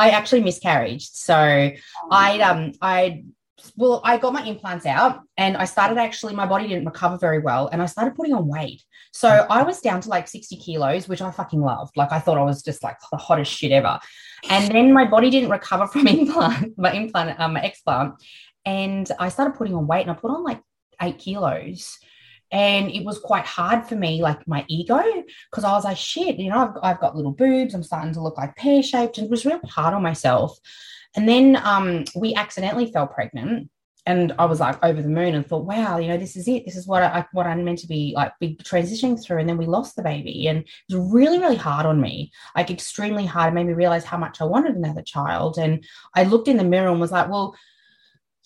I actually miscarried. So I got my implants out and I started actually, my body didn't recover very well and I started putting on weight. So I was down to like 60 kilos, which I fucking loved. Like I thought I was just like the hottest shit ever. And then my body didn't recover from my explant. And I started putting on weight and I put on like 8 kilos. And it was quite hard for me, like my ego, because I was like, shit, you know, I've got little boobs. I'm starting to look like pear-shaped, and it was really hard on myself. And then we accidentally fell pregnant, and I was like over the moon and thought, wow, you know, this is it. This is what I'm meant to be like transitioning through. And then we lost the baby, and it was really, really hard on me, like extremely hard. It made me realize how much I wanted another child. And I looked in the mirror and was like, well,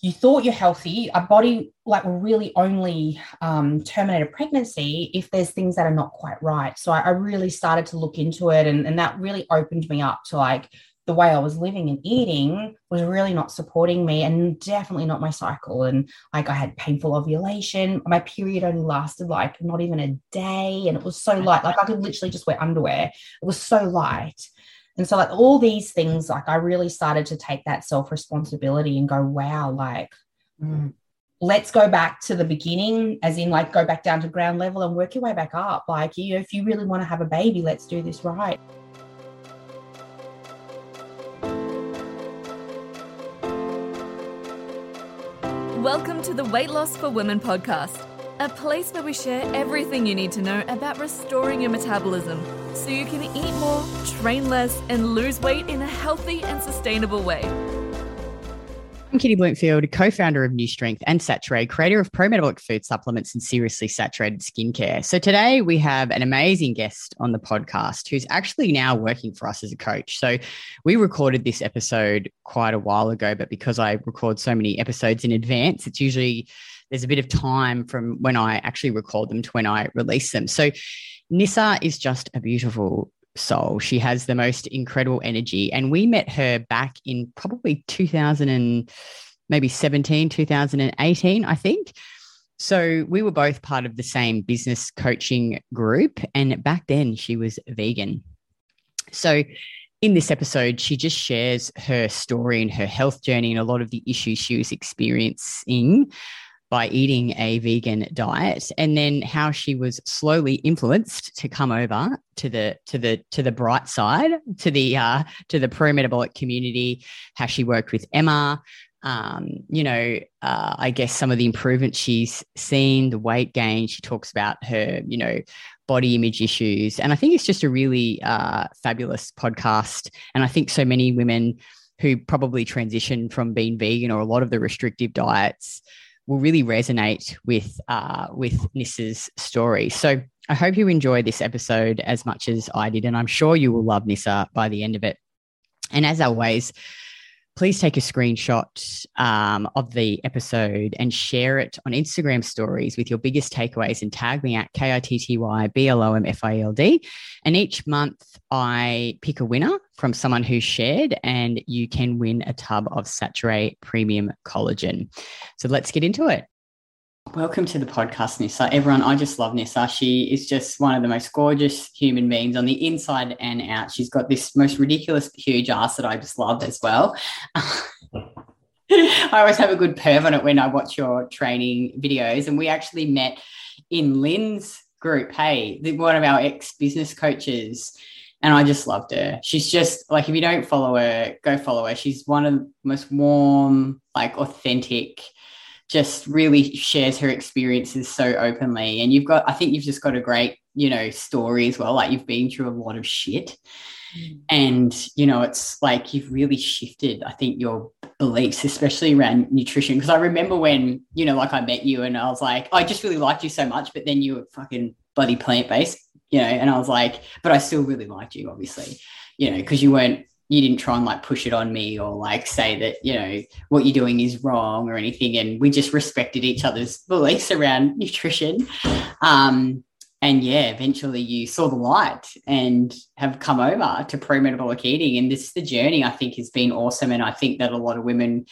you thought you're healthy. Our body like will really only terminate a pregnancy if there's things that are not quite right. So I really started to look into it, and that really opened me up to like the way I was living and eating was really not supporting me and definitely not my cycle. And like I had painful ovulation. My period only lasted like not even a day, and it was so light. Like I could literally just wear underwear. It was so light. And so like all these things, like I really started to take that self-responsibility and go, wow, like let's go back to the beginning, as in like go back down to ground level and work your way back up. Like, you know, if you really want to have a baby, let's do this right. Welcome to the Weight Loss for Women podcast, a place where we share everything you need to know about restoring your metabolism, so you can eat more, train less, and lose weight in a healthy and sustainable way. I'm Kitty Bloomfield, co-founder of New Strength and Saturée, creator of pro-metabolic food supplements and seriously saturated skincare. So today we have an amazing guest on the podcast who's actually now working for us as a coach. So we recorded this episode quite a while ago, but because I record so many episodes in advance, it's usually there's a bit of time from when I actually record them to when I release them. So Nyssa is just a beautiful soul. She has the most incredible energy. And we met her back in probably 2018, I think. So we were both part of the same business coaching group. And back then she was vegan. So in this episode, she just shares her story and her health journey and a lot of the issues she was experiencing by eating a vegan diet, and then how she was slowly influenced to come over to the bright side, to the pro-metabolic community, how she worked with Emma, I guess some of the improvements she's seen, the weight gain. She talks about her, you know, body image issues. And I think it's just a really fabulous podcast. And I think so many women who probably transition from being vegan or a lot of the restrictive diets will really resonate with Nissa's story. So I hope you enjoy this episode as much as I did, and I'm sure you will love Nyssa by the end of it. And as always, please take a screenshot of the episode and share it on Instagram stories with your biggest takeaways and tag me at KITTYBLOMFIELD. And each month I pick a winner from someone who shared, and you can win a tub of Saturée Premium Collagen. So let's get into it. Welcome to the podcast, Nyssa. Everyone, I just love Nyssa. She is just one of the most gorgeous human beings on the inside and out. She's got this most ridiculous huge ass that I just love as well. I always have a good perv on it when I watch your training videos. And we actually met in Lynn's group, hey, one of our ex-business coaches, and I just loved her. She's just like, if you don't follow her, go follow her. She's one of the most warm, like authentic, just really shares her experiences so openly. And you've got, I think you've just got a great, you know, story as well. Like you've been through a lot of shit and, you know, it's like you've really shifted, I think, your beliefs, especially around nutrition. Because I remember when, you know, like I met you and I was like, I just really liked you so much, but then you were fucking bloody plant-based, you know, and I was like, but I still really liked you, obviously, you know, because you didn't try and like push it on me or like say that, you know, what you're doing is wrong or anything. And we just respected each other's beliefs around nutrition. And yeah, eventually you saw the light and have come over to pro-metabolic eating. And this, the journey, I think, has been awesome. And I think that a lot of women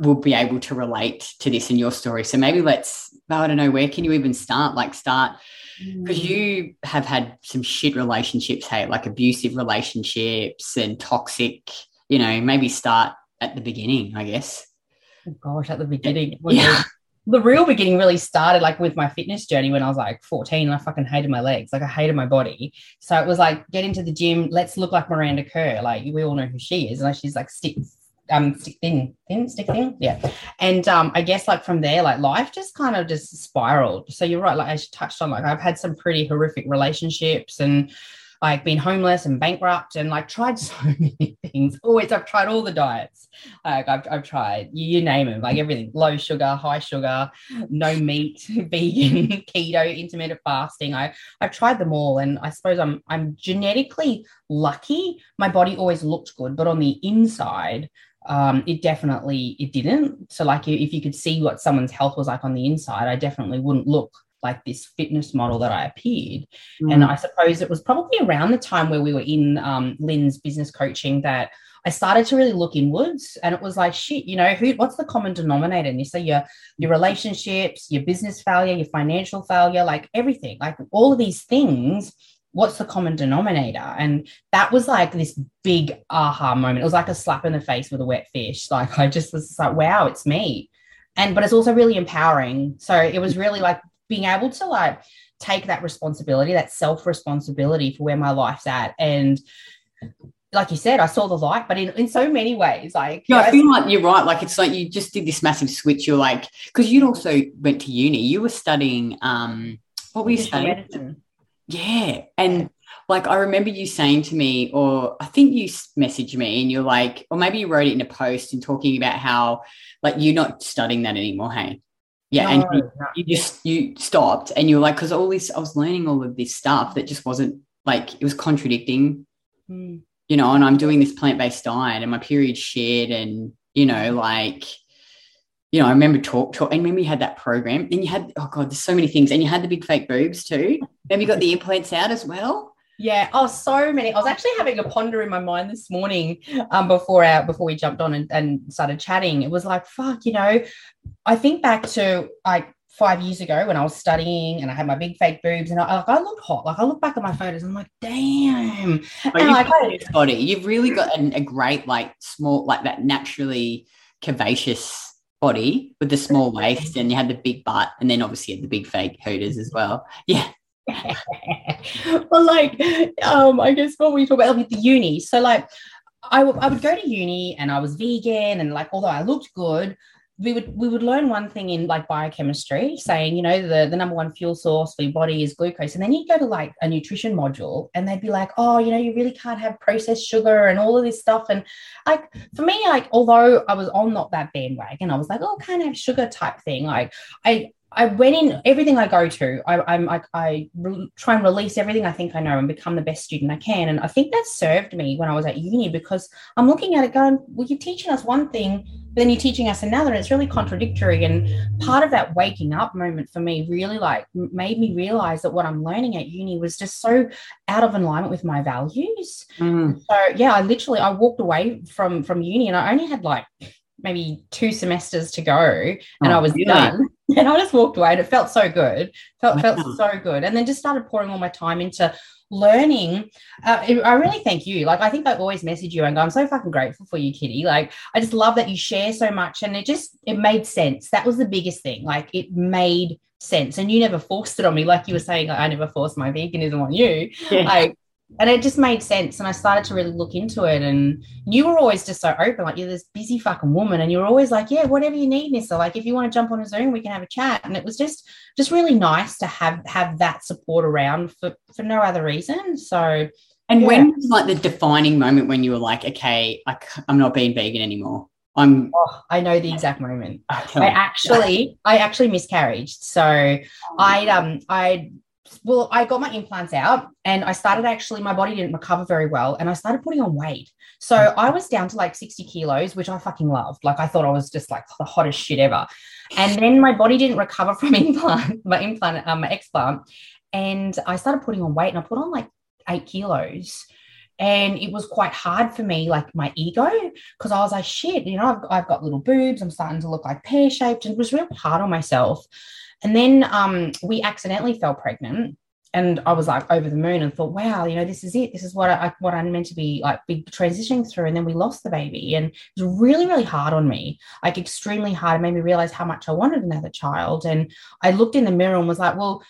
will be able to relate to this in your story. So maybe where can you even start? Like start, because you have had some shit relationships, hey, like abusive relationships and toxic you know, maybe start at the beginning, I guess. Oh gosh, at the beginning. Yeah. The real beginning really started like with my fitness journey when I was like 14 and I fucking hated my legs. Like I hated my body. So it was like, get into the gym. Let's look like Miranda Kerr. Like we all know who she is. And like, she's like stick thin. Yeah. And I guess like from there, like life just kind of just spiraled. So you're right. Like as you touched on, like I've had some pretty horrific relationships and like been homeless and bankrupt and like tried so many things. Always, I've tried all the diets. Like I've tried, you name it, like everything, low sugar, high sugar, no meat, vegan, keto, intermittent fasting. I've tried them all. And I suppose I'm genetically lucky. My body always looked good, but on the inside, it didn't. So like if you could see what someone's health was like on the inside, I definitely wouldn't look like this fitness model that I appeared. Mm. And I suppose it was probably around the time where we were in Lynn's business coaching that I started to really look inwards. And it was like, shit, you know, what's the common denominator, Nyssa? Your relationships, your business failure, your financial failure, like everything, like all of these things, what's the common denominator? And that was like this big aha moment. It was like a slap in the face with a wet fish. Like I just was like, wow, it's me. But it's also really empowering. So it was really like, being able to like take that responsibility, that self-responsibility for where my life's at. And like you said, I saw the light, but in so many ways, like... Yeah, I feel like you're right. Like it's like you just did this massive switch. You're like... Because you'd also went to uni. You were studying... what were you studying? Medicine. Yeah. And like I remember you saying to me, or I think you messaged me and you're like... Or maybe you wrote it in a post and talking about how like you're not studying that anymore, hey? Yeah, no, and you stopped and you were like, because all this, I was learning all of this stuff that just wasn't, like, it was contradicting, you know, and I'm doing this plant-based diet and my period's shit and, you know, like, you know, I remember and remember you had that program and you had, oh, God, there's so many things, and you had the big fake boobs too. Remember you got the implants out as well? Yeah, oh, so many. I was actually having a ponder in my mind this morning before we jumped on and started chatting. It was like, fuck, you know, I think back to like 5 years ago when I was studying and I had my big fake boobs and I look hot. Like I look back at my photos and I'm like, damn. But and you've really got a great like small, like that naturally curvaceous body with the small waist, and you had the big butt, and then obviously you had the big fake hooters as well. Yeah. Well, like I guess what we talk about with the uni, so like I would go to uni and I was vegan, and like although I looked good, we would learn one thing in like biochemistry saying, you know, the number one fuel source for your body is glucose, and then you go to like a nutrition module and they'd be like, oh, you know, you really can't have processed sugar and all of this stuff. And like for me, like although I was on not that bandwagon, I was like, oh, can't have sugar type thing, like I went in, everything I go to, I try and release everything I think I know and become the best student I can. And I think that served me when I was at uni, because I'm looking at it going, well, you're teaching us one thing, but then you're teaching us another, and it's really contradictory. And part of that waking up moment for me really like made me realize that what I'm learning at uni was just so out of alignment with my values. Mm. So, yeah, I walked away from uni and I only had like maybe 2 semesters to go and I was done. And I just walked away and it felt so good, felt so good. And then just started pouring all my time into learning. I really thank you. Like, I think I always message you and go, I'm so fucking grateful for you, Kitty. Like, I just love that you share so much. And it made sense. That was the biggest thing. Like, it made sense. And you never forced it on me. Like you were saying, like, I never forced my veganism on you. Yeah. And it just made sense. And I started to really look into it. And you were always just so open. Like, you're this busy fucking woman. And you were always like, yeah, whatever you need, Nyssa. Like, if you want to jump on a Zoom, we can have a chat. And it was just really nice to have that support around for no other reason. So, and yeah. When was like the defining moment when you were like, okay, I'm not being vegan anymore? I know the exact moment. I actually miscarried. So I got my implants out and I started actually, my body didn't recover very well and I started putting on weight. So I was down to like 60 kilos, which I fucking loved. Like I thought I was just like the hottest shit ever. And then my body didn't recover from my explant. And I started putting on weight and I put on like 8 kilos. And it was quite hard for me, like my ego, because I was like, shit, you know, I've got little boobs. I'm starting to look like pear-shaped, and it was really hard on myself. And then we accidentally fell pregnant. And I was like over the moon and thought, wow, you know, this is it. This is what I'm meant to be like transitioning through. And then we lost the baby, and it was really, really hard on me, like extremely hard. It made me realize how much I wanted another child. And I looked in the mirror and was like, well,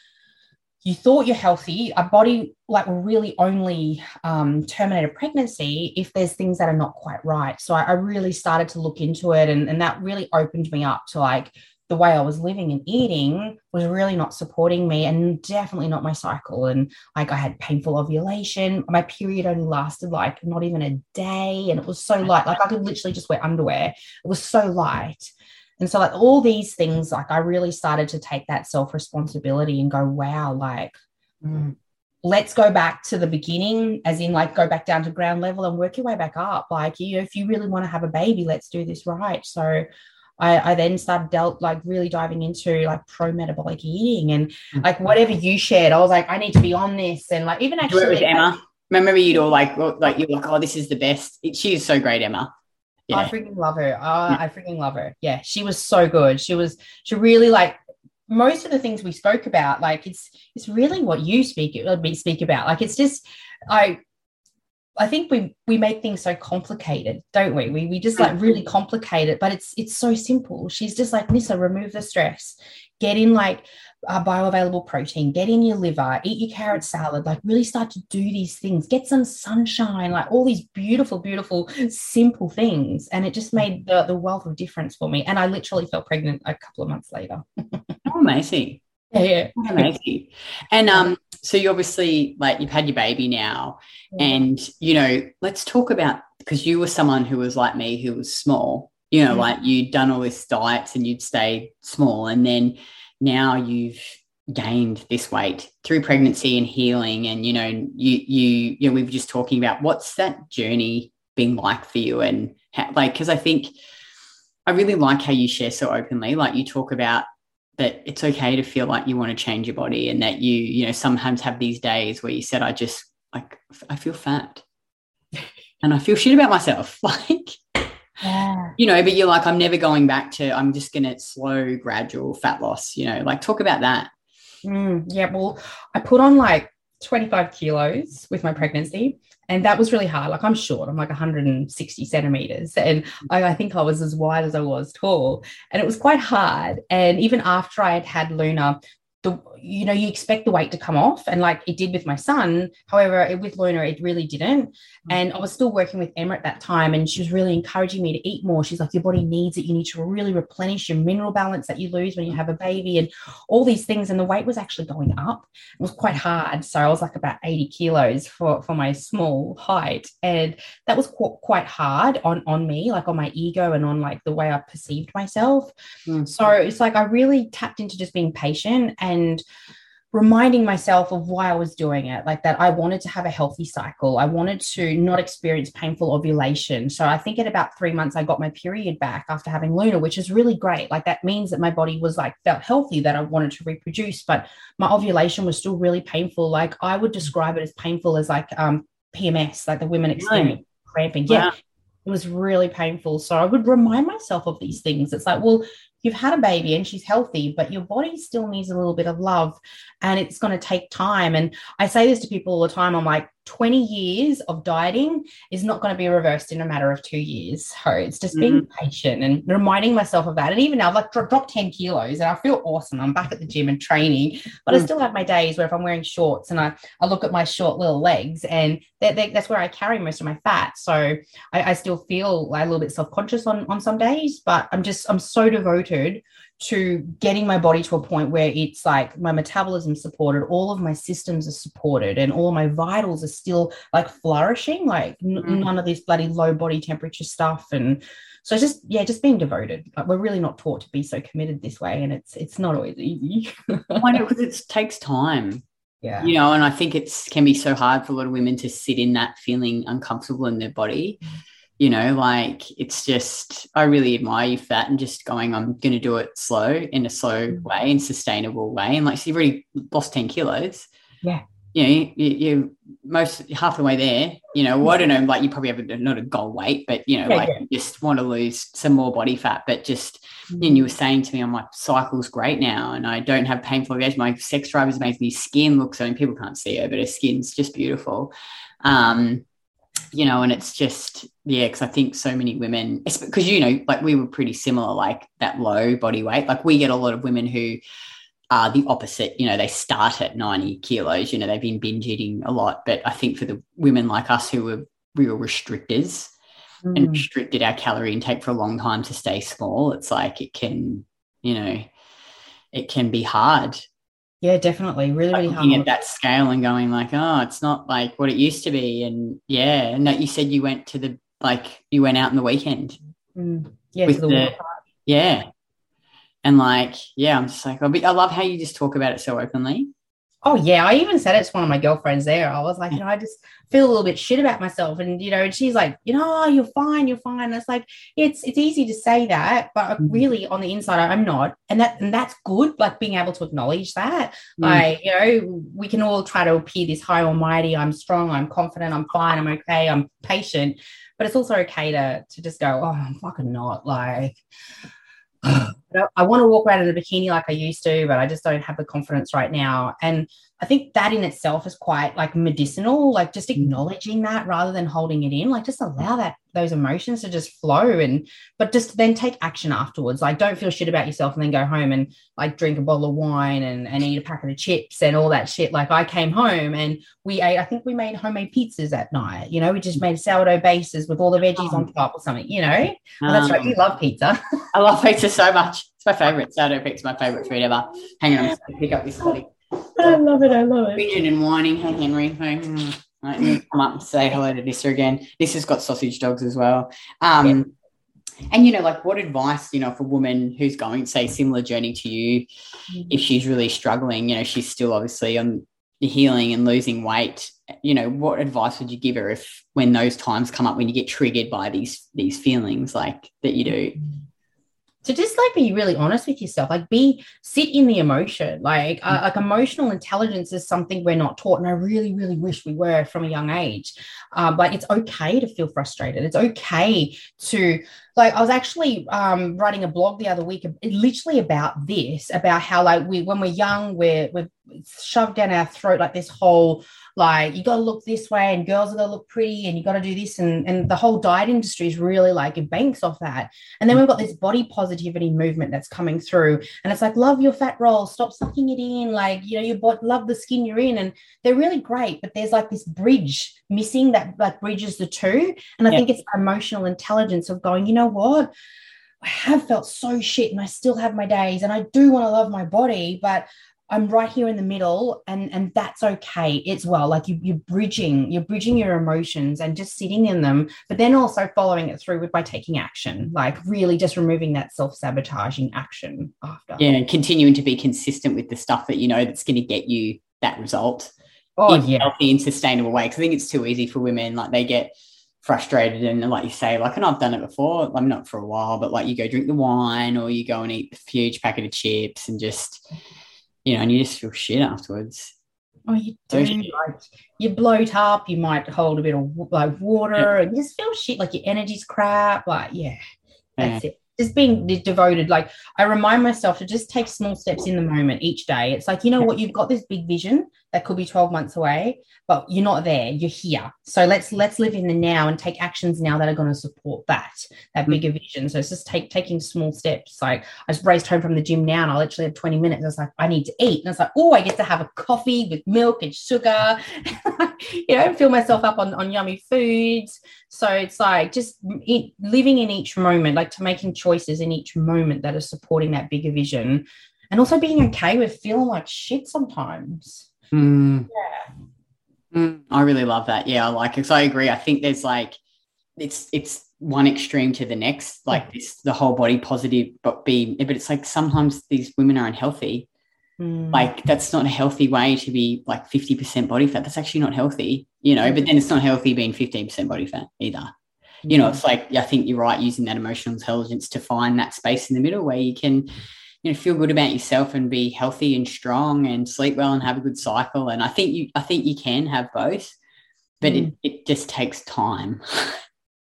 you thought you're healthy. Our body like really only terminate a pregnancy if there's things that are not quite right. So I really started to look into it, and that really opened me up to like, the way I was living and eating was really not supporting me, and definitely not my cycle. And like I had painful ovulation. My period only lasted like not even a day, and it was so light. Like I could literally just wear underwear. It was so light. And so like all these things, like I really started to take that self-responsibility and go, wow, like let's go back to the beginning, as in like go back down to ground level and work your way back up. Like, you know, if you really want to have a baby, let's do this right. So I then started really diving into like pro-metabolic eating, and like whatever you shared, I was like, I need to be on this. And like even actually with Emma, remember you'd all like you're like, oh, this is the best. She is so great, Emma. Yeah. I freaking love her. I freaking love her. Yeah, she was so good. She really like most of the things we spoke about. Like it's really what you speak about. Like it's just I think we make things so complicated, don't we? We just like really complicate it, but it's so simple. She's just like, Nyssa, remove the stress, get in like bioavailable protein, get in your liver, eat your carrot salad, like really start to do these things, get some sunshine, like all these beautiful, beautiful, simple things. And it just made the wealth of difference for me. And I literally felt pregnant a couple of months later. Oh, amazing. Yeah. Amazing. And so you obviously like you've had your baby now, and you know, let's talk about, because you were someone who was like me, who was small, you know, like you'd done all this diets and you'd stayed small, and then now you've gained this weight through pregnancy and healing, and you know, you know, we were just talking about what's that journey been like for you, and how, like, because I think I really like how you share so openly, like you talk about that it's okay to feel like you want to change your body, and that you know, sometimes have these days where you said, I just like, I feel fat and I feel shit about myself. Like, yeah. You know, but you're like, I'm never going back to, I'm just going to slow, gradual fat loss, you know, like talk about that. Yeah. Well, I put on like 25 kilos with my pregnancy, and that was really hard. Like I'm short, I'm like 160 centimeters, and I think I was as wide as I was tall, and it was quite hard. And even after I had Luna, you know, you expect the weight to come off, and like it did with my son. However, with Luna, it really didn't. And I was still working with Emma at that time, and she was really encouraging me to eat more. She's like, your body needs it. You need to really replenish your mineral balance that you lose when you have a baby, and all these things. And the weight was actually going up. It was quite hard. So I was like about 80 kilos for my small height. And that was quite hard on me, like on my ego and on like the way I perceived myself. So it's like I really tapped into just being patient and reminding myself of why I was doing it, like that I wanted to have a healthy cycle. I wanted to not experience painful ovulation. So I think at about 3 months, I got my period back after having Luna, which is really great. Like that means that my body was like felt healthy, that I wanted to reproduce, but my ovulation was still really painful. Like I would describe it as painful as like PMS, like the women experience cramping. Yeah. It was really painful. So I would remind myself of these things. It's like, well, you've had a baby and she's healthy, but your body still needs a little bit of love, and it's going to take time. And I say this to people all the time. I'm like, 20 years of dieting is not going to be reversed in a matter of 2 years. So it's just being patient and reminding myself of that. And even now, I've like dropped 10 kilos and I feel awesome. I'm back at the gym and training, but I still have my days where if I'm wearing shorts and I look at my short little legs, and that's where I carry most of my fat. So I still feel a little bit self-conscious on some days, but I'm so devoted to getting my body to a point where it's like my metabolism supported, all of my systems are supported, and all my vitals are still like flourishing, like none of this bloody low body temperature stuff. And so just being devoted. Like we're really not taught to be so committed this way, and it's not always easy. I know, because it takes time. Yeah. You know, and I think can be so hard for a lot of women to sit in that feeling uncomfortable in their body. You know, like it's just, I really admire you for that, and just going, I'm going to do it slow, in a slow way, in a sustainable way. And like, so you've already lost 10 kilos. Yeah. You know, you most half the way there, you know, well, I don't know, like you probably have not a goal weight, but you know, yeah, like you just want to lose some more body fat, but just And you were saying to me, I'm like, cycle's great now and I don't have painful areas. My sex drivers make me skin look, so I mean, people can't see her, but her skin's just beautiful. You know, and it's just, yeah, because I think so many women, because, you know, like we were pretty similar, like that low body weight. Like we get a lot of women who are the opposite, you know, they start at 90 kilos, you know, they've been binge eating a lot. But I think for the women like us who were real restrictors, and restricted our calorie intake for a long time to stay small, it's like it can, you know, it can be hard. Yeah, definitely. Really, like really hard. Looking at that scale and going like, oh, it's not like what it used to be. And, yeah, and that you said you went to the, like, you went out on the weekend. Yeah, to the yeah. And, like, yeah, I'm just like, I love how you just talk about it so openly. Oh, yeah, I even said it to one of my girlfriends there. I was like, you know, I just feel a little bit shit about myself. And, you know, and she's like, you know, oh, you're fine, you're fine. And it's like, it's easy to say that, but really on the inside, I'm not. And that's good, like being able to acknowledge that. Like, you know, we can all try to appear this high almighty, I'm strong, I'm confident, I'm fine, I'm okay, I'm patient. But it's also okay to just go, oh, I'm fucking not, like... I want to walk around in a bikini like I used to, but I just don't have the confidence right now. And I think that in itself is quite like medicinal, like just acknowledging that rather than holding it in, like just allow that those emotions to just flow, and but just then take action afterwards. Like don't feel shit about yourself and then go home and like drink a bottle of wine and eat a packet of chips and all that shit. Like I came home and we ate, I think we made homemade pizzas that night, you know, we just made sourdough bases with all the veggies on top or something, you know. Well, that's right, you love pizza. I love pizza so much. It's my favourite. Sourdough pizza, my favourite food ever. Hang on, I'm just going to pick up this body. I love it. Binging and whining. Hey, Henry. Right, come up and say hello to Nyssa again. Nyssa's got sausage dogs as well. And, you know, like what advice, you know, for a woman who's going, say, similar journey to you, if she's really struggling, you know, she's still obviously on healing and losing weight, you know, what advice would you give her if when those times come up, when you get triggered by these feelings like that you do? So just like be really honest with yourself, like sit in the emotion, like emotional intelligence is something we're not taught. And I really, really wish we were from a young age, but it's okay to feel frustrated. It's okay to like, I was actually writing a blog the other week literally about this, about how like when we're young, we're shoved down our throat, like this whole, like you got to look this way and girls are going to look pretty and you got to do this. And the whole diet industry is really like it banks off that. And then we've got this body positivity movement that's coming through and it's like, love your fat roll, stop sucking it in. Like, you know, love the skin you're in and they're really great, but there's like this bridge missing that like bridges the two. And I think it's emotional intelligence of going, you know what? I have felt so shit and I still have my days and I do want to love my body, but I'm right here in the middle and that's okay as well. Like you're bridging your emotions and just sitting in them, but then also following it through by taking action, like really just removing that self-sabotaging action after. Yeah, and continuing to be consistent with the stuff that you know that's going to get you that result in a healthy and sustainable way. Because I think it's too easy for women, like they get frustrated and like you say, like, and I've done it before, I'm not for a while, but like you go drink the wine or you go and eat the huge packet of chips and just... You know, and you just feel shit afterwards. Oh, you do. Like, you bloat up. You might hold a bit of like water, and you just feel shit. Like your energy's crap. Like, that's it. Just being devoted. Like, I remind myself to just take small steps in the moment each day. It's like, you know what? You've got this big vision that could be 12 months away, but you're not there. You're here. So let's live in the now and take actions now that are going to support that bigger vision. So it's just taking small steps. Like I just raced home from the gym now and I literally have 20 minutes. I was like, I need to eat. And I was like, oh, I get to have a coffee with milk and sugar, you know, fill myself up on yummy foods. So it's like just living in each moment, like to making choices in each moment that are supporting that bigger vision and also being okay with feeling like shit sometimes. I really love that. I like it. So I agree. I think there's like it's one extreme to the next, like this the whole body positive but it's like sometimes these women are unhealthy. Like that's not a healthy way to be like 50% body fat. That's actually not healthy, you know, but then it's not healthy being 15% body fat either. You know, it's like I think you're right, using that emotional intelligence to find that space in the middle where you can, you know, feel good about yourself and be healthy and strong and sleep well and have a good cycle. And I think you can have both, but it just takes time.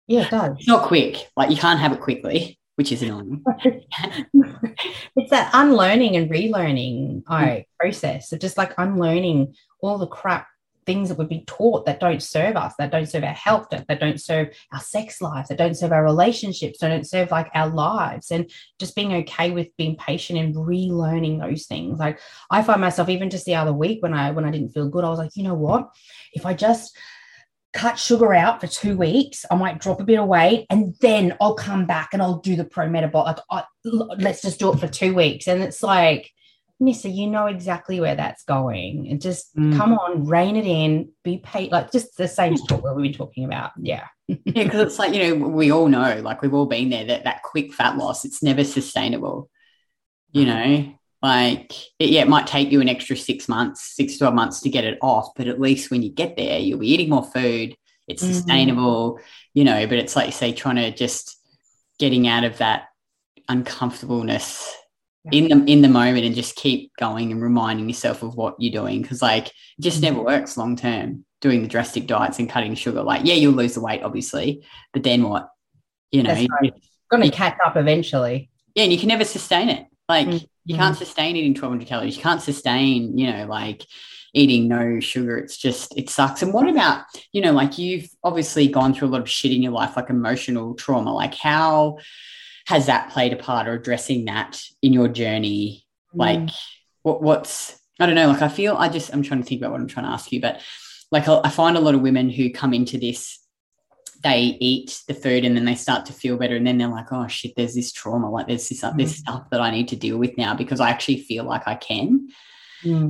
Yeah, it does. It's not quick. Like you can't have it quickly. which is annoying. It's that unlearning and relearning process of just like unlearning all the crap things that would be taught that don't serve us, that don't serve our health, that don't serve our sex lives, that don't serve our relationships, that don't serve like our lives, and just being okay with being patient and relearning those things. Like I find myself even just the other week when I didn't feel good, I was like, you know what, if I just cut sugar out for 2 weeks, I might drop a bit of weight and then I'll come back and I'll do the pro-metabolic. Let's just do it for 2 weeks. And it's like, Nyssa, you know exactly where that's going. And just come on, rein it in, be paid. Like just the same talk that we've been talking about. Yeah. Yeah, because it's like, you know, we all know, like we've all been there, that quick fat loss, it's never sustainable. You know, like it might take you an extra 6 to 12 months to get it off, but at least when you get there, you'll be eating more food. It's sustainable, you know, but it's like you say, trying to just getting out of that uncomfortableness in the moment and just keep going and reminding yourself of what you're doing, because like it just never works long term doing the drastic diets and cutting sugar. Like yeah, you'll lose the weight obviously, but then what, you know? Right. It's gonna catch up eventually. Yeah, and you can never sustain it. Like you can't sustain eating 1200 calories. You can't sustain, you know, like eating no sugar. It's just, it sucks. And what about, you know, like you've obviously gone through a lot of shit in your life, like emotional trauma. Like how has that played a part, or addressing that in your journey? Like what's, I don't know, like I feel, I'm trying to think about what I'm trying to ask you, but like I find a lot of women who come into this, they eat the food and then they start to feel better and then they're like, oh shit, there's this trauma, like there's this, this stuff that I need to deal with now because I actually feel like I can. You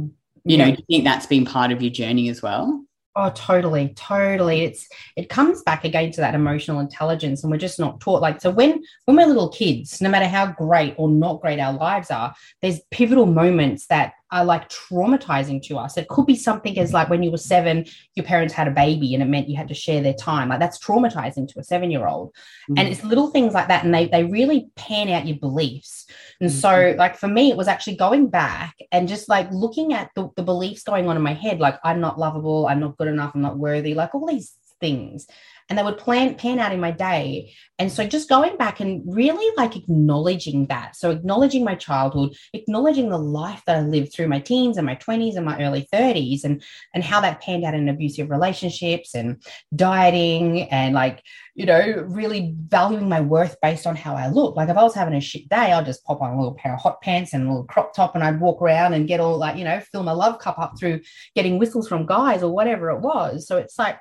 know, do you think that's been part of your journey as well? Oh, totally, totally. It comes back again to that emotional intelligence, and we're just not taught. Like, so when we're little kids, no matter how great or not great our lives are, there's pivotal moments that are like traumatizing to us. It could be something as like when you were 7, your parents had a baby and it meant you had to share their time. Like that's traumatizing to a 7-year-old. And it's little things like that, and they really pan out your beliefs. And so like for me, it was actually going back and just like looking at the beliefs going on in my head, like I'm not lovable, I'm not good enough, I'm not worthy, like all these things. And they would pan out in my day. And so just going back and really like acknowledging that. So acknowledging my childhood, acknowledging the life that I lived through my teens and my 20s and my early 30s, and how that panned out in abusive relationships and dieting and like, you know, really valuing my worth based on how I look. Like if I was having a shit day, I'd just pop on a little pair of hot pants and a little crop top and I'd walk around and get all like, you know, fill my love cup up through getting whistles from guys or whatever it was. So it's like,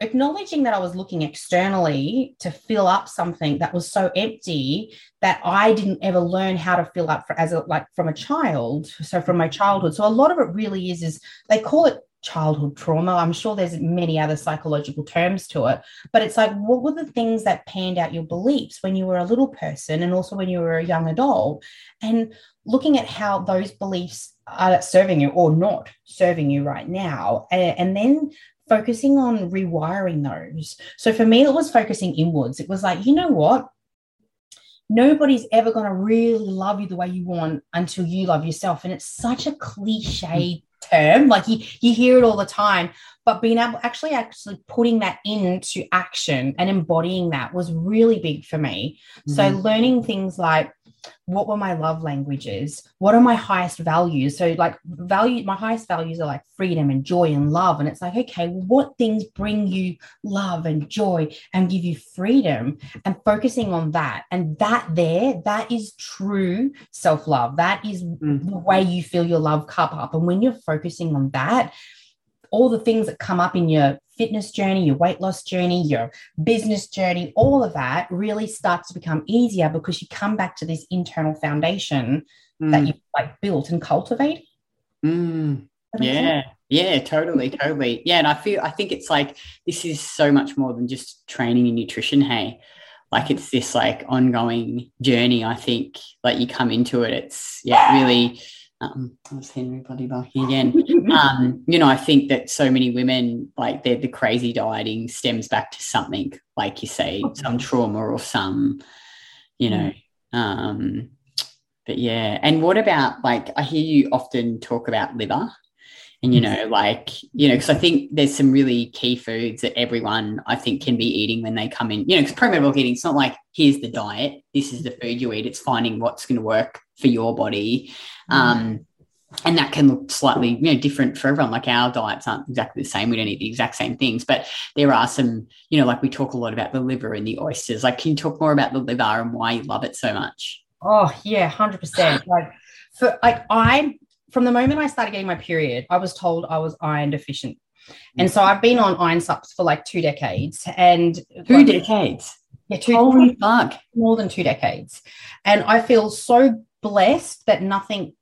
acknowledging that I was looking externally to fill up something that was so empty that I didn't ever learn how to fill up from a child, so from my childhood. So a lot of it really is they call it childhood trauma. I'm sure there's many other psychological terms to it, but it's like, what were the things that panned out your beliefs when you were a little person and also when you were a young adult, and looking at how those beliefs are serving you or not serving you right now, and then focusing on rewiring those. So for me, it was focusing inwards. It was like, you know what? Nobody's ever going to really love you the way you want until you love yourself. And it's such a cliche term. Like you hear it all the time, but being able actually putting that into action and embodying that was really big for me. So learning things like, what were my love languages? What are my highest values? So like my highest values are like freedom and joy and love. And it's like, okay, what things bring you love and joy and give you freedom, and focusing on that. And that is true self-love. That is the way you fill your love cup up. And when you're focusing on that, all the things that come up in your fitness journey, your weight loss journey, your business journey, all of that really starts to become easier because you come back to this internal foundation that you like built and cultivated. Yeah. Yeah, totally, totally. Yeah. And I think it's like, this is so much more than just training and nutrition. Hey, like it's this like ongoing journey. I think like you come into it, it's really, I was hearing everybody barking again. You know, I think that so many women, like the crazy dieting stems back to something, like you say, some trauma or some, you know. But yeah. And what about, like, I hear you often talk about liver And, you know, like, you know, because I think there's some really key foods that everyone, I think, can be eating when they come in. You know, because pro-metabolic eating, it's not like here's the diet, this is the food you eat. It's finding what's going to work for your body. And that can look slightly, you know, different for everyone. Like our diets aren't exactly the same. We don't eat the exact same things. But there are some, you know, like we talk a lot about the liver and the oysters. Like, can you talk more about the liver and why you love it so much? Oh, yeah, 100%. From the moment I started getting my period, I was told I was iron deficient. And so I've been on iron subs for like 2 decades. And 2 decades? Yeah, holy fuck. More than 2 decades. And I feel so blessed that nothing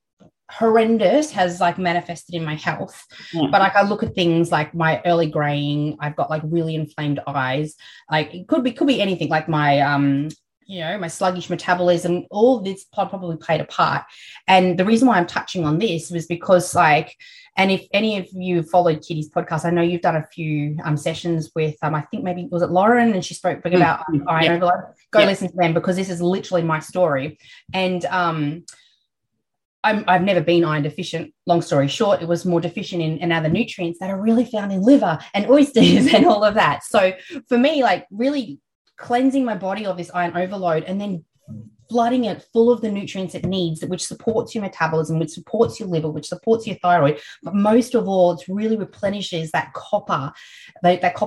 horrendous has like manifested in my health. But like I look at things like my early graying, I've got like really inflamed eyes. Like it could be anything, like my you know, my sluggish metabolism, all this probably played a part. And the reason why I'm touching on this was because, like, and if any of you followed Kitty's podcast, I know you've done a few sessions with, I think maybe, was it Lauren? And she spoke about iron overload. Go listen to them, because this is literally my story. And I've never been iron deficient. Long story short, it was more deficient in other nutrients that are really found in liver and oysters and all of that. So for me, like, really cleansing my body of this iron overload and then flooding it full of the nutrients it needs, which supports your metabolism, which supports your liver, which supports your thyroid, but most of all, it really replenishes that copper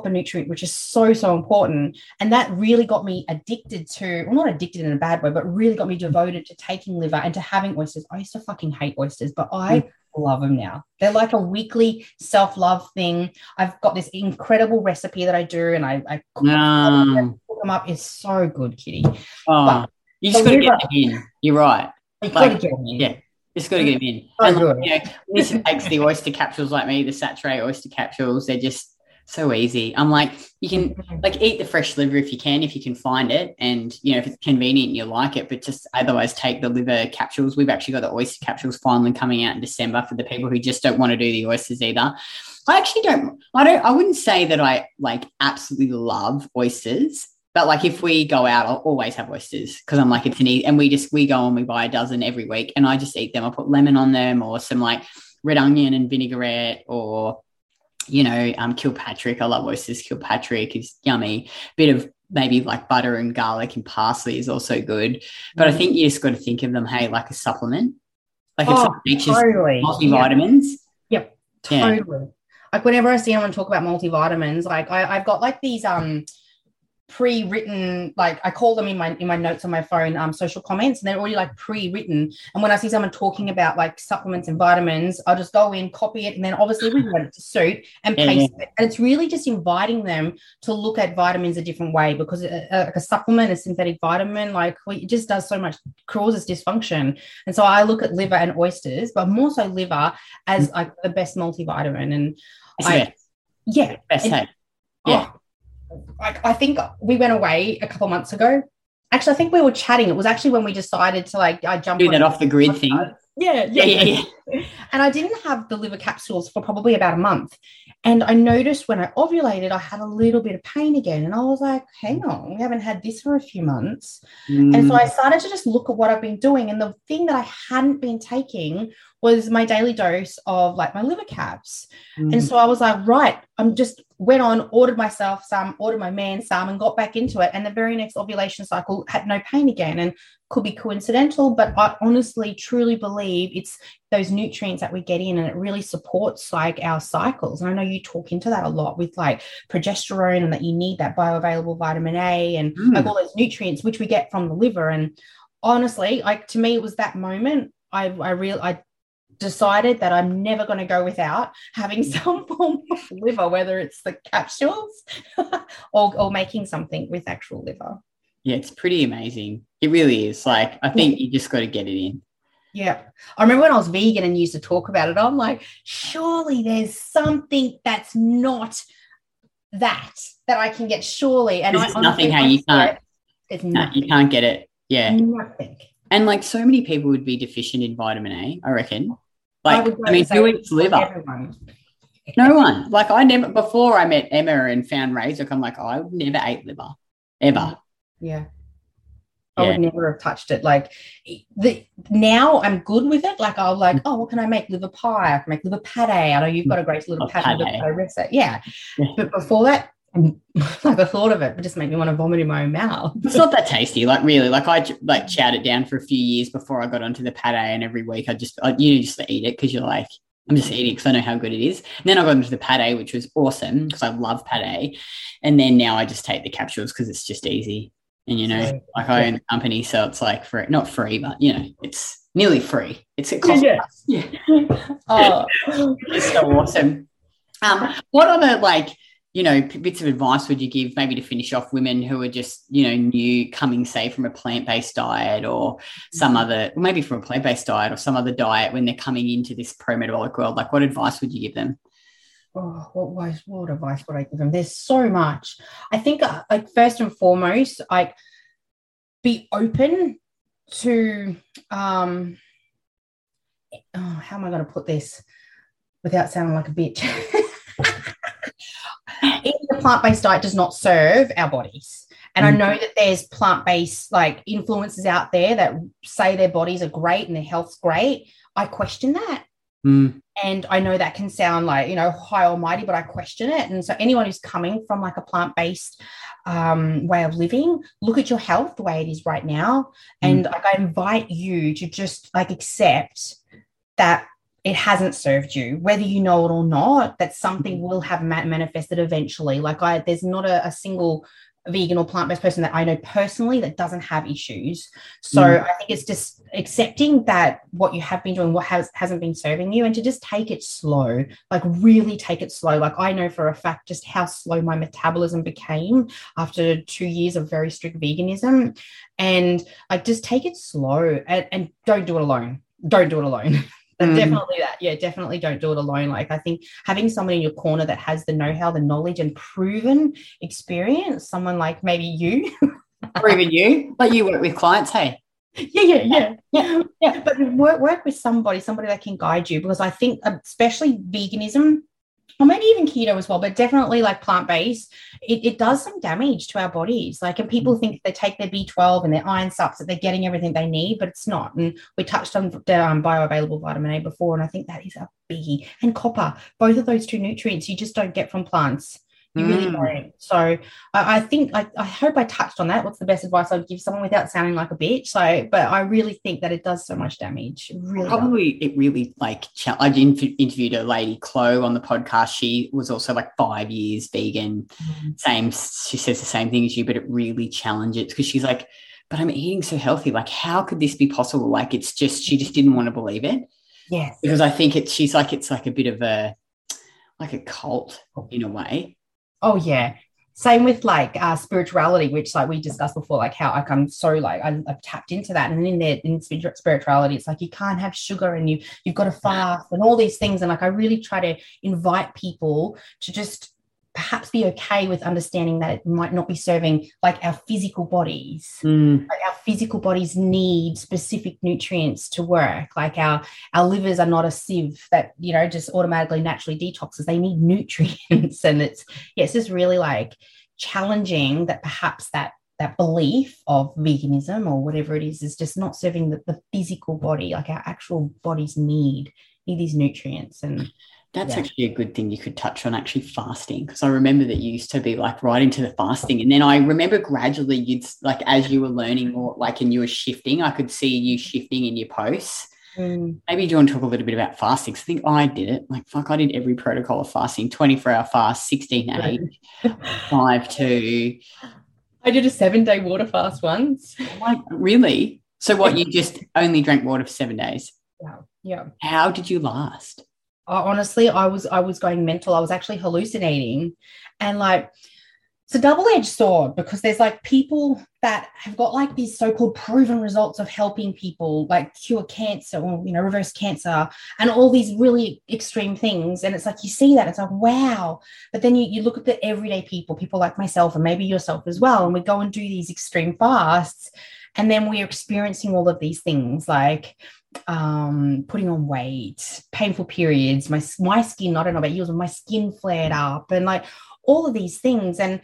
nutrient, which is so, so important. And that really got me addicted to, well, not addicted in a bad way, but really got me devoted to taking liver and to having oysters. I used to fucking hate oysters, but I love them now. They're like a weekly self-love thing. I've got this incredible recipe that I do, and I cook them up. It's so good, Kitty. But you just got to get them in. You're right. You got to get them in. Yeah, just got to get them in. So, and like, you know, this makes the oyster capsules, like me, the Saturée oyster capsules. They're just so easy. I'm like, you can like eat the fresh liver if you can find it, and you know, if it's convenient, you like it. But just otherwise, take the liver capsules. We've actually got the oyster capsules finally coming out in December for the people who just don't want to do the oysters either. I actually don't. I wouldn't say that I like absolutely love oysters. But, like, if we go out, I'll always have oysters because I'm like, it's an easy, and we go and we buy a dozen every week and I just eat them. I put lemon on them or some, like, red onion and vinaigrette or, you know, Kilpatrick. I love oysters. Kilpatrick is yummy. Bit of maybe, like, butter and garlic and parsley is also good. But I think you just got to think of them, hey, like a supplement. Like it's like totally. Multivitamins. Yep, totally. Yeah. Like, whenever I see anyone talk about multivitamins, like, I've got, like, these pre-written, like I call them in my notes on my phone, social comments, and they're already like pre-written. And when I see someone talking about like supplements and vitamins, I'll just go in, copy it, and then obviously we want it to suit and paste it. And it's really just inviting them to look at vitamins a different way, because a supplement, a synthetic vitamin, like it just does so much, causes dysfunction. And so I look at liver and oysters, but more so liver as like the best multivitamin. And like I think we went away a couple of months ago. Actually, I think we were chatting. It was actually when we decided to like I jumped do that off the grid thing. Yeah. And I didn't have the liver capsules for probably about a month. And I noticed when I ovulated, I had a little bit of pain again. And I was like, hang on, we haven't had this for a few months. And so I started to just look at what I've been doing. And the thing that I hadn't been taking was my daily dose of like my liver caps. And so I was like, right, I'm just went on, ordered myself some, ordered my man some, and got back into it. And the very next ovulation cycle had no pain again. And could be coincidental, but I honestly truly believe it's those nutrients that we get in, and it really supports like our cycles. And I know you talk into that a lot with like progesterone, and that you need that bioavailable vitamin A and like all those nutrients which we get from the liver. And honestly, like to me, it was that moment I decided that I'm never going to go without having some form of liver, whether it's the capsules or making something with actual liver. Yeah, it's pretty amazing. It really is. Like, I think you just got to get it in. Yeah. I remember when I was vegan and used to talk about it, I'm like, surely there's something that's not that I can get, surely. And it's nothing how you can't. It's nothing. No, you can't get it. Yeah. Nothing. And, like, so many people would be deficient in vitamin A, I reckon. Like, I mean, who eats liver? Everyone. No one. Like, I never, before I met Emma and found Razor, I'm like, I never ate liver, ever. Yeah. I would never have touched it. Like now I'm good with it. Like I'll like, oh, what can I make? Liver pie. I can make liver pate. I know you've got a great little pate recipe. Yeah. But before that, like the thought of it would just make me want to vomit in my own mouth. It's not that tasty, like really. Like I like chowed it down for a few years before I got onto the pate, and every week I just eat it because you're like, I'm just eating because I know how good it is. And then I got into the pate, which was awesome because I love pate. And then now I just take the capsules because it's just easy. And, you know, so, like I own the company, so it's like free, not free, but, you know, it's nearly free. It costs us. Yeah. Oh, it's so awesome. What other, like, you know, bits of advice would you give maybe to finish off women who are just, you know, new coming, say, from a plant-based diet or some other, or maybe from a plant-based diet or some other diet when they're coming into this pro-metabolic world? Like, what advice would you give them? Oh, what advice would I give them? There's so much. I think, like, first and foremost, like, be open to, how am I going to put this without sounding like a bitch? Eating a plant-based diet does not serve our bodies. And I know that there's plant-based, like, influencers out there that say their bodies are great and their health's great. I question that. And I know that can sound like, you know, high almighty, but I question it. And so anyone who's coming from like a plant-based way of living, look at your health the way it is right now. And like, I invite you to just like accept that it hasn't served you, whether you know it or not, that something will have manifested eventually. Like there's not a single vegan or plant-based person that I know personally that doesn't have issues. So I think it's just accepting that what you have been doing, what hasn't been serving you, and to just take it slow, like really take it slow. Like I know for a fact just how slow my metabolism became after 2 years of very strict veganism. And like just take it slow and don't do it alone. Don't do it alone. Definitely that. Yeah, definitely don't do it alone. Like I think having somebody in your corner that has the know-how, the knowledge and proven experience, someone like maybe you. Proven you? But you work with clients, hey? Yeah. But work with somebody that can guide you, because I think especially veganism, or maybe even keto as well, but definitely like plant-based, it does some damage to our bodies. Like, and people think they take their B12 and their iron supps that they're getting everything they need, but it's not. And we touched on bioavailable vitamin A before, and I think that is a biggie. And copper, both of those two nutrients you just don't get from plants. You really don't. So I think, I hope I touched on that. What's the best advice I'd give someone without sounding like a bitch? So, but I really think that it does so much damage. I interviewed a lady, Chloe, on the podcast. She was also like 5 years vegan. She says the same thing as you, but it really challenges, because she's like, but I'm eating so healthy. Like, how could this be possible? Like, it's just, she just didn't want to believe it. Yes. Because I think she's like, it's like a bit of a cult in a way. Oh, yeah. Same with, like, spirituality, which, like, we discussed before, like, how I'm so, like, I've tapped into that. And in spirituality, it's like you can't have sugar and you've got to fast and all these things. And, like, I really try to invite people to just perhaps be okay with understanding that it might not be serving, like, our physical bodies. Like, our physical bodies need specific nutrients to work. Like, our livers are not a sieve that, you know, just automatically naturally detoxes. They need nutrients. And it's just really, like, challenging that perhaps that belief of veganism or whatever it is just not serving the physical body. Like, our actual bodies need these nutrients. And that's actually a good thing you could touch on, actually, fasting, because I remember that you used to be, like, right into the fasting. And then I remember gradually you'd, like, as you were learning more, like, and you were shifting, I could see you shifting in your posts. Maybe do you want to talk a little bit about fasting? Because I think I did it. Like, fuck, I did every protocol of fasting, 24-hour fast, 16-8, 5-2. I did a 7-day water fast once. Like, really? So what, you just only drank water for 7 days? Yeah. How did you last? Honestly, I was going mental. I was actually hallucinating. And, like, it's a double-edged sword, because there's, like, people that have got, like, these so-called proven results of helping people, like, cure cancer or, you know, reverse cancer and all these really extreme things. And it's like you see that. It's like, wow. But then you look at the everyday people like myself and maybe yourself as well, and we go and do these extreme fasts, and then we're experiencing all of these things, like putting on weight, painful periods, my skin, I don't know about yours, but my skin flared up, and, like, all of these things. And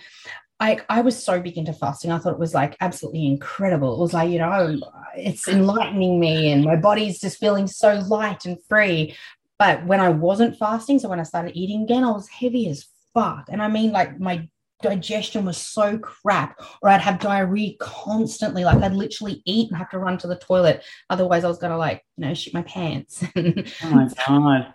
I was so big into fasting. I thought it was like absolutely incredible. It was like, you know, it's enlightening me and my body's just feeling so light and free. But when I wasn't fasting, so when I started eating again, I was heavy as fuck. And I mean, like, my digestion was so crap, or I'd have diarrhea constantly. Like, I'd literally eat and have to run to the toilet, otherwise I was gonna, like, you know, shit my pants. Oh my god.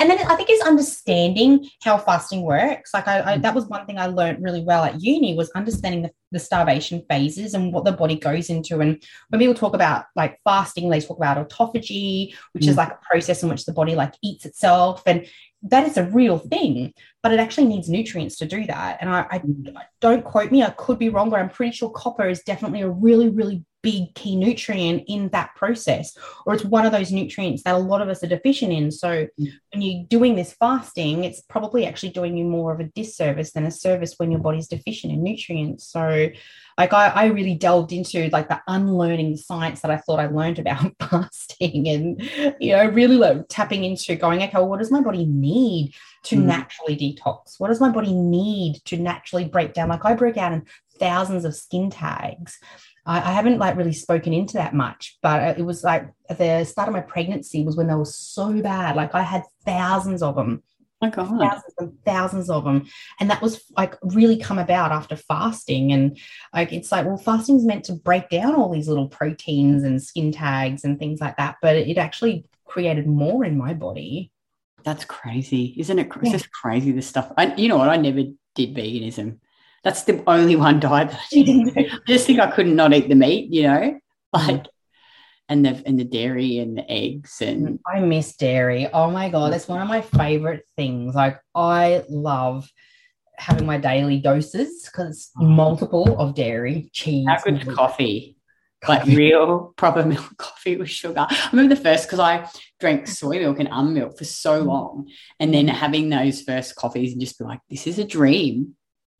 And then I think it's understanding how fasting works. Like, I that was one thing I learned really well at uni, was understanding the starvation phases and what the body goes into. And when people talk about like fasting, they talk about autophagy, which is like a process in which the body like eats itself, and that is a real thing, but it actually needs nutrients to do that. And I don't quote me, I could be wrong, but I'm pretty sure copper is definitely a really, really big key nutrient in that process, or it's one of those nutrients that a lot of us are deficient in. So when you're doing this fasting, it's probably actually doing you more of a disservice than a service when your body's deficient in nutrients. So like I really delved into like the unlearning science that I thought I learned about fasting, and, you know, really like tapping into going, okay, well, what does my body need to naturally detox? What does my body need to naturally break down? Like, I broke out in thousands of skin tags. I haven't like really spoken into that much, but it was like the start of my pregnancy was when they were so bad. Like, I had thousands of them. Oh, God. Thousands and thousands of them. And that was like really come about after fasting. And like, it's like, well, fasting's meant to break down all these little proteins and skin tags and things like that, but it actually created more in my body. That's crazy, isn't it? It's just crazy, this stuff. You know what? I never did veganism. That's the only one diet that I didn't. I just think I couldn't not eat the meat, you know, like, and the dairy and the eggs. And I miss dairy. Oh my god, that's one of my favorite things. Like, I love having my daily doses, because multiple of dairy, cheese. How good coffee? Like real proper milk coffee with sugar. I remember the first, because I drank soy milk and almond milk for so long, and then having those first coffees and just be like, this is a dream.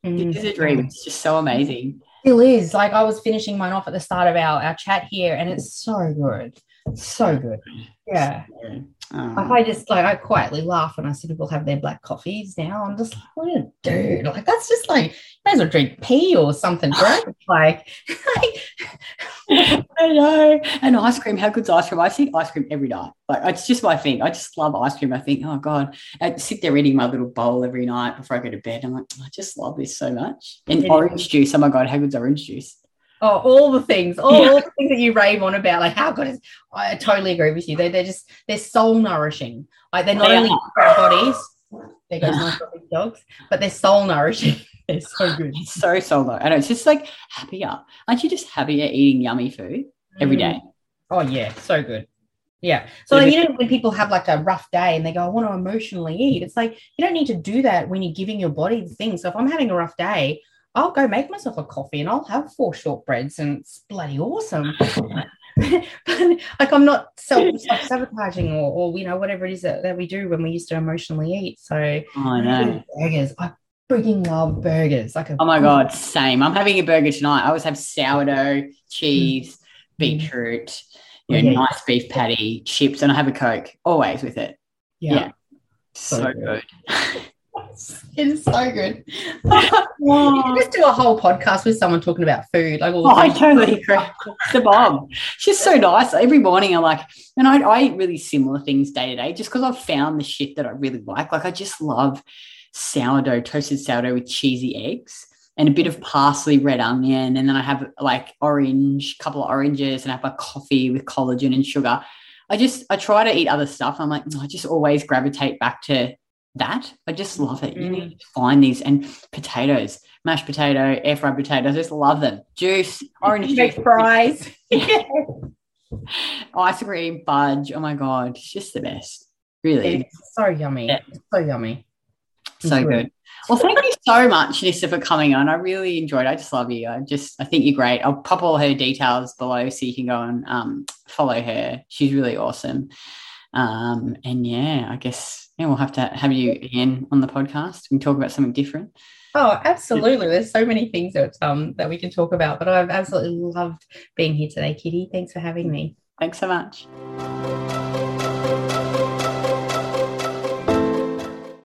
It is a dream. It's just so amazing. It still is. Like, I was finishing mine off at the start of our chat here, and it's so good. So good. Yeah. Like, I just, like, I quietly laugh when I see people have their black coffees now. I'm just like, what a dude. Like, that's just like, you might as well drink pee or something, right? like I know. And ice cream, how good's ice cream? I eat ice cream every night. Like, it's just my thing. I just love ice cream. I think, oh god, I sit there eating my little bowl every night before I go to bed. I'm like, I just love this so much. And orange juice. Oh my god, how good's orange juice? Oh, all the things, all the things that you rave on about. Like, how good is? I totally agree with you. They're soul nourishing. Like, they're not only for our bodies. There goes my dogs, but they're soul nourishing. They're so good. It's so soul nourishing. I know. It's just like happier. Aren't you just happier eating yummy food every day? Oh yeah, so good. Yeah. So, like, you know, when people have like a rough day and they go, I want to emotionally eat. It's like, you don't need to do that when you're giving your body the thing. So if I'm having a rough day, I'll go make myself a coffee and I'll have 4 shortbreads and it's bloody awesome. Like, I'm not self-sabotaging or, you know, whatever it is that we do when we used to emotionally eat. So I know. Burgers. I freaking love burgers. Like, oh, my God, same. I'm having a burger tonight. I always have sourdough, cheese, beetroot, you know, nice beef patty, chips, and I have a Coke always with it. Yeah. So good. It is so good. You can just do a whole podcast with someone talking about food. Like, I totally agree. It's the bomb. She's so nice. Every morning I'm like, and I eat really similar things day to day just because I've found the shit that I really like. Like, I just love sourdough, toasted sourdough with cheesy eggs and a bit of parsley, red onion, and then I have like couple of oranges, and I have a coffee with collagen and sugar. I try to eat other stuff. I'm like, I just always gravitate back to that. I just love it. You need to find these. And potatoes, mashed potato, air fried potatoes, I just love them. Juice, orange juice, fries. Ice cream, fudge. Oh my god, it's just the best, really. It's so yummy. Yeah. So yummy, so good. Well, thank you so much, Nyssa, for coming on. I really enjoyed it. I just love you. I think you're great. I'll pop all her details below so you can go and follow her. She's really awesome. And yeah, I guess we'll have to have you again on the podcast. We can talk about something different. Oh, absolutely. There's so many things that we can talk about, but I've absolutely loved being here today, Kitty. Thanks for having me. Thanks so much.